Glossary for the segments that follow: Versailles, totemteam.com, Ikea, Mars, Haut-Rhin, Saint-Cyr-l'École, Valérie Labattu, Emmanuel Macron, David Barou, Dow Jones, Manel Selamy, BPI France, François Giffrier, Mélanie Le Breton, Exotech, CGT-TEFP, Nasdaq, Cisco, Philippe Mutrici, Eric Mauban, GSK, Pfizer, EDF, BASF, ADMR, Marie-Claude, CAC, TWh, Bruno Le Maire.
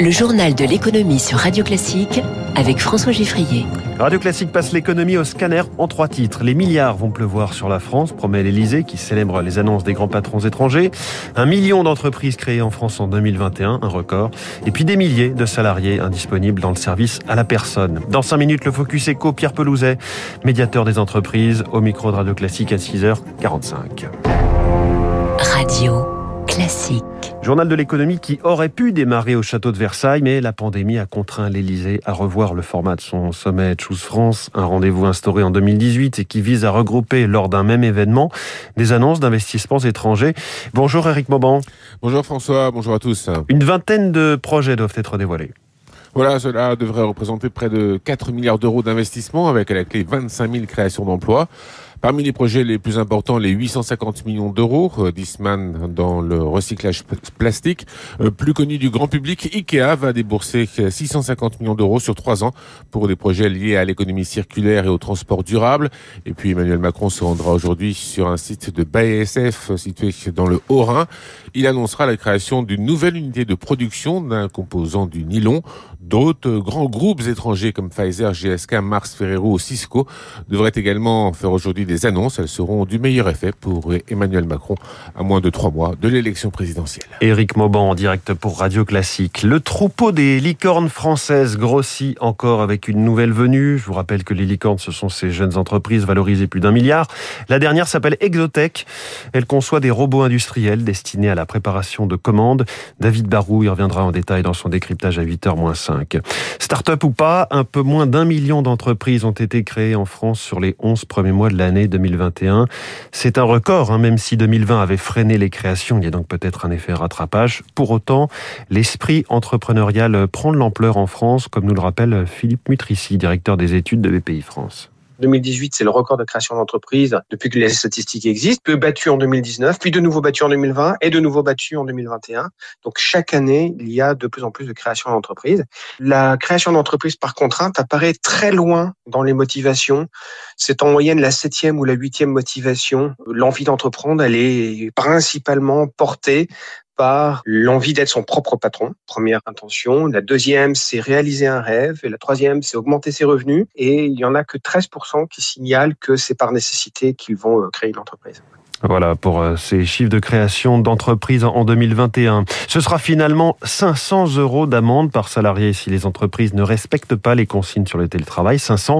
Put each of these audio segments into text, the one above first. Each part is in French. Le journal de l'économie sur Radio Classique avec François Giffrier. Radio Classique passe l'économie au scanner en 3 titres. Les milliards vont pleuvoir sur la France, promet l'Elysée qui célèbre les annonces des grands patrons étrangers. 1 million d'entreprises créées en France en 2021, un record. Et puis des milliers de salariés indisponibles dans le service à la personne. Dans 5 minutes, le Focus Éco, Pierre Pelouzet, médiateur des entreprises, au micro de Radio Classique à 6h45. Radio Classique. Journal de l'économie qui aurait pu démarrer au château de Versailles, mais la pandémie a contraint l'Elysée à revoir le format de son sommet Choose France, un rendez-vous instauré en 2018 et qui vise à regrouper lors d'un même événement des annonces d'investissements étrangers. Bonjour Eric Mauban. Bonjour François, bonjour à tous. Une 20aine de projets doivent être dévoilés. Voilà, cela devrait représenter près de 4 milliards d'euros d'investissement avec à la clé 25 000 créations d'emplois. Parmi les projets les plus importants, les 850 millions d'euros d'Eastman dans le recyclage plastique, plus connu du grand public, Ikea va débourser 650 millions d'euros sur 3 ans pour des projets liés à l'économie circulaire et au transport durable. Et puis Emmanuel Macron se rendra aujourd'hui sur un site de BASF situé dans le Haut-Rhin. Il annoncera la création d'une nouvelle unité de production d'un composant du nylon. D'autres grands groupes étrangers comme Pfizer, GSK, Mars, Ferrero ou Cisco devraient également faire aujourd'hui des annonces. Elles seront du meilleur effet pour Emmanuel Macron à moins de 3 mois de l'élection présidentielle. Éric Mauban en direct pour Radio Classique. Le troupeau des licornes françaises grossit encore avec une nouvelle venue. Je vous rappelle que les licornes, ce sont ces jeunes entreprises valorisées plus d'1 milliard. La dernière s'appelle Exotech. Elle conçoit des robots industriels destinés à la préparation de commandes. David Barou y reviendra en détail dans son décryptage à 8h-5. Start-up ou pas, un peu moins d'1 million d'entreprises ont été créées en France sur les 11 premiers mois de l'année 2021. C'est un record, même si 2020 avait freiné les créations, il y a donc peut-être un effet rattrapage. Pour autant, l'esprit entrepreneurial prend de l'ampleur en France, comme nous le rappelle Philippe Mutrici, directeur des études de BPI France. 2018, c'est le record de création d'entreprises depuis que les statistiques existent, peu battu en 2019, puis de nouveau battu en 2020 et de nouveau battu en 2021. Donc chaque année, il y a de plus en plus de création d'entreprises. La création d'entreprises par contrainte apparaît très loin dans les motivations. C'est en moyenne la 7e ou la 8e motivation. L'envie d'entreprendre, elle est principalement portée par l'envie d'être son propre patron, première intention. La deuxième, c'est réaliser un rêve. Et la troisième, c'est augmenter ses revenus. Et il n'y en a que 13% qui signalent que c'est par nécessité qu'ils vont créer une entreprise. Voilà pour ces chiffres de création d'entreprises en 2021. Ce sera finalement 500 euros d'amende par salarié si les entreprises ne respectent pas les consignes sur le télétravail. 500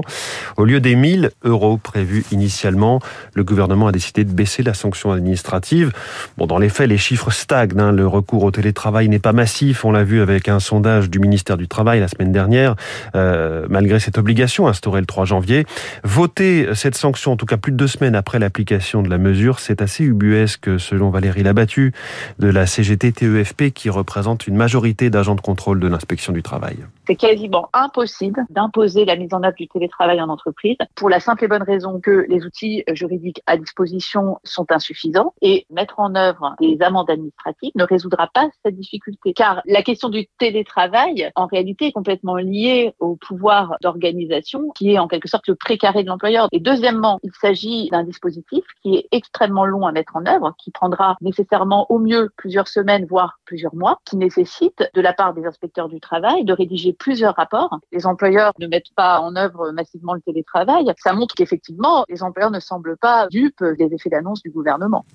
au lieu des 1000 euros prévus initialement. Le gouvernement a décidé de baisser la sanction administrative. Bon, dans les faits, les chiffres stagnent. Le recours au télétravail n'est pas massif. On l'a vu avec un sondage du ministère du Travail la semaine dernière. Malgré cette obligation instaurée le 3 janvier. Voter cette sanction, en tout cas plus de 2 semaines après l'application de la mesure, c'est assez ubuesque selon Valérie Labattu de la CGT-TEFP qui représente une majorité d'agents de contrôle de l'inspection du travail. C'est quasiment impossible d'imposer la mise en œuvre du télétravail en entreprise pour la simple et bonne raison que les outils juridiques à disposition sont insuffisants et mettre en œuvre des amendes administratives ne résoudra pas cette difficulté. Car la question du télétravail en réalité est complètement liée au pouvoir d'organisation qui est en quelque sorte le précaré de l'employeur. Et deuxièmement, il s'agit d'un dispositif qui est extrêmement long à mettre en œuvre, qui prendra nécessairement au mieux plusieurs semaines, voire plusieurs mois, qui nécessite de la part des inspecteurs du travail de rédiger plusieurs rapports. Les employeurs ne mettent pas en œuvre massivement le télétravail. Ça montre qu'effectivement, les employeurs ne semblent pas dupes des effets d'annonce du gouvernement.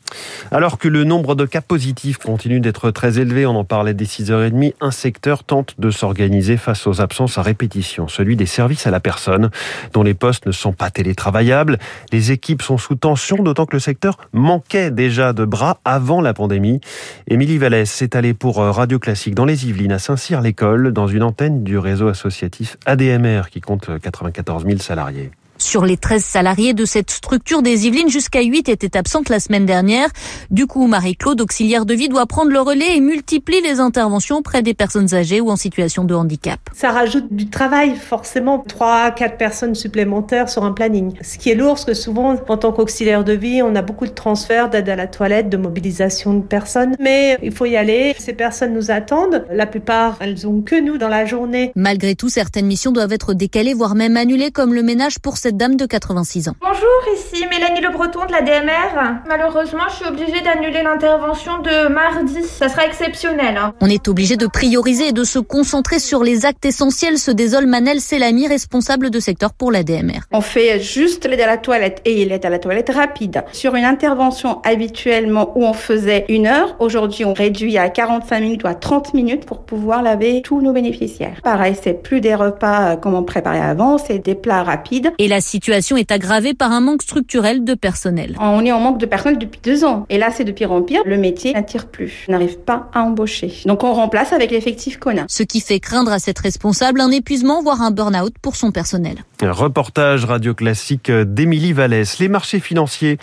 Alors que le nombre de cas positifs continue d'être très élevé, on en parlait dès 6h30, un secteur tente de s'organiser face aux absences à répétition, celui des services à la personne, dont les postes ne sont pas télétravaillables. Les équipes sont sous tension, d'autant que le secteur manquait déjà de bras avant la pandémie. Émilie Vallès s'est allée pour Radio Classique dans les Yvelines à Saint-Cyr-l'École dans une antenne du réseau associatif ADMR qui compte 94 000 salariés. Sur les 13 salariés de cette structure des Yvelines, jusqu'à 8 étaient absentes la semaine dernière. Du coup, Marie-Claude, auxiliaire de vie, doit prendre le relais et multiplie les interventions auprès des personnes âgées ou en situation de handicap. Ça rajoute du travail, forcément, 3 à 4 personnes supplémentaires sur un planning. Ce qui est lourd, parce que souvent, en tant qu'auxiliaire de vie, on a beaucoup de transferts, d'aide à la toilette, de mobilisation de personnes. Mais il faut y aller, ces personnes nous attendent. La plupart, elles ont que nous dans la journée. Malgré tout, certaines missions doivent être décalées, voire même annulées, comme le ménage pour cette dame de 86 ans. Bonjour, ici Mélanie Le Breton de l'ADMR. Malheureusement, je suis obligée d'annuler l'intervention de mardi. Ça sera exceptionnel. On est obligé de prioriser et de se concentrer sur les actes essentiels, se désole Manel Selamy, responsable de secteur pour l'ADMR. On fait juste l'aide à la toilette et l'aide à la toilette rapide. Sur une intervention habituellement où on faisait 1 heure, aujourd'hui on réduit à 45 minutes ou à 30 minutes pour pouvoir laver tous nos bénéficiaires. Pareil, c'est plus des repas comme on préparait avant, c'est des plats rapides. Et la situation est aggravée par un manque structurel de personnel. On est en manque de personnel depuis 2 ans. Et là, c'est de pire en pire. Le métier n'attire plus. On n'arrive pas à embaucher. Donc on remplace avec l'effectif qu'on a. Ce qui fait craindre à cette responsable un épuisement, voire un burn-out pour son personnel. Un reportage Radio Classique d'Émilie Vallès. Les marchés financiers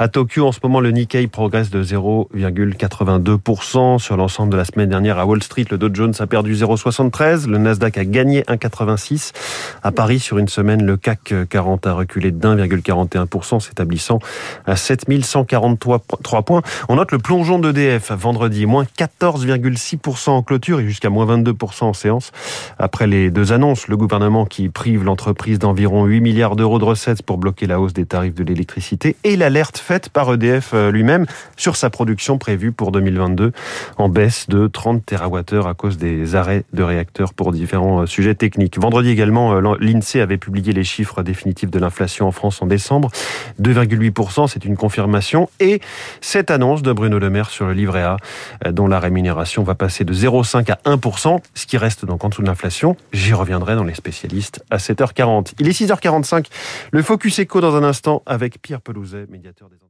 à Tokyo. En ce moment, le Nikkei progresse de 0,82%. Sur l'ensemble de la semaine dernière à Wall Street, le Dow Jones a perdu 0,73. Le Nasdaq a gagné 1,86. À Paris, sur une semaine, le CAC 40 a reculé d'1,41%, s'établissant à 7143 points. On note le plongeon d'EDF vendredi, moins 14,6% en clôture et jusqu'à moins 22% en séance. Après les 2 annonces, le gouvernement qui prive l'entreprise d'environ 8 milliards d'euros de recettes pour bloquer la hausse des tarifs de l'électricité et l'alerte faite par EDF lui-même sur sa production prévue pour 2022 en baisse de 30 TWh à cause des arrêts de réacteurs pour différents sujets techniques. Vendredi également, l'INSEE avait publié les chiffres définitifs de l'inflation en France en décembre. 2,8%, c'est une confirmation. Et cette annonce de Bruno Le Maire sur le livret A, dont la rémunération va passer de 0,5 à 1%, ce qui reste donc en dessous de l'inflation. J'y reviendrai dans les spécialistes à 7h40. Il est 6h45, le Focus Éco dans un instant avec Pierre Pelouzet, médiateur des entreprises.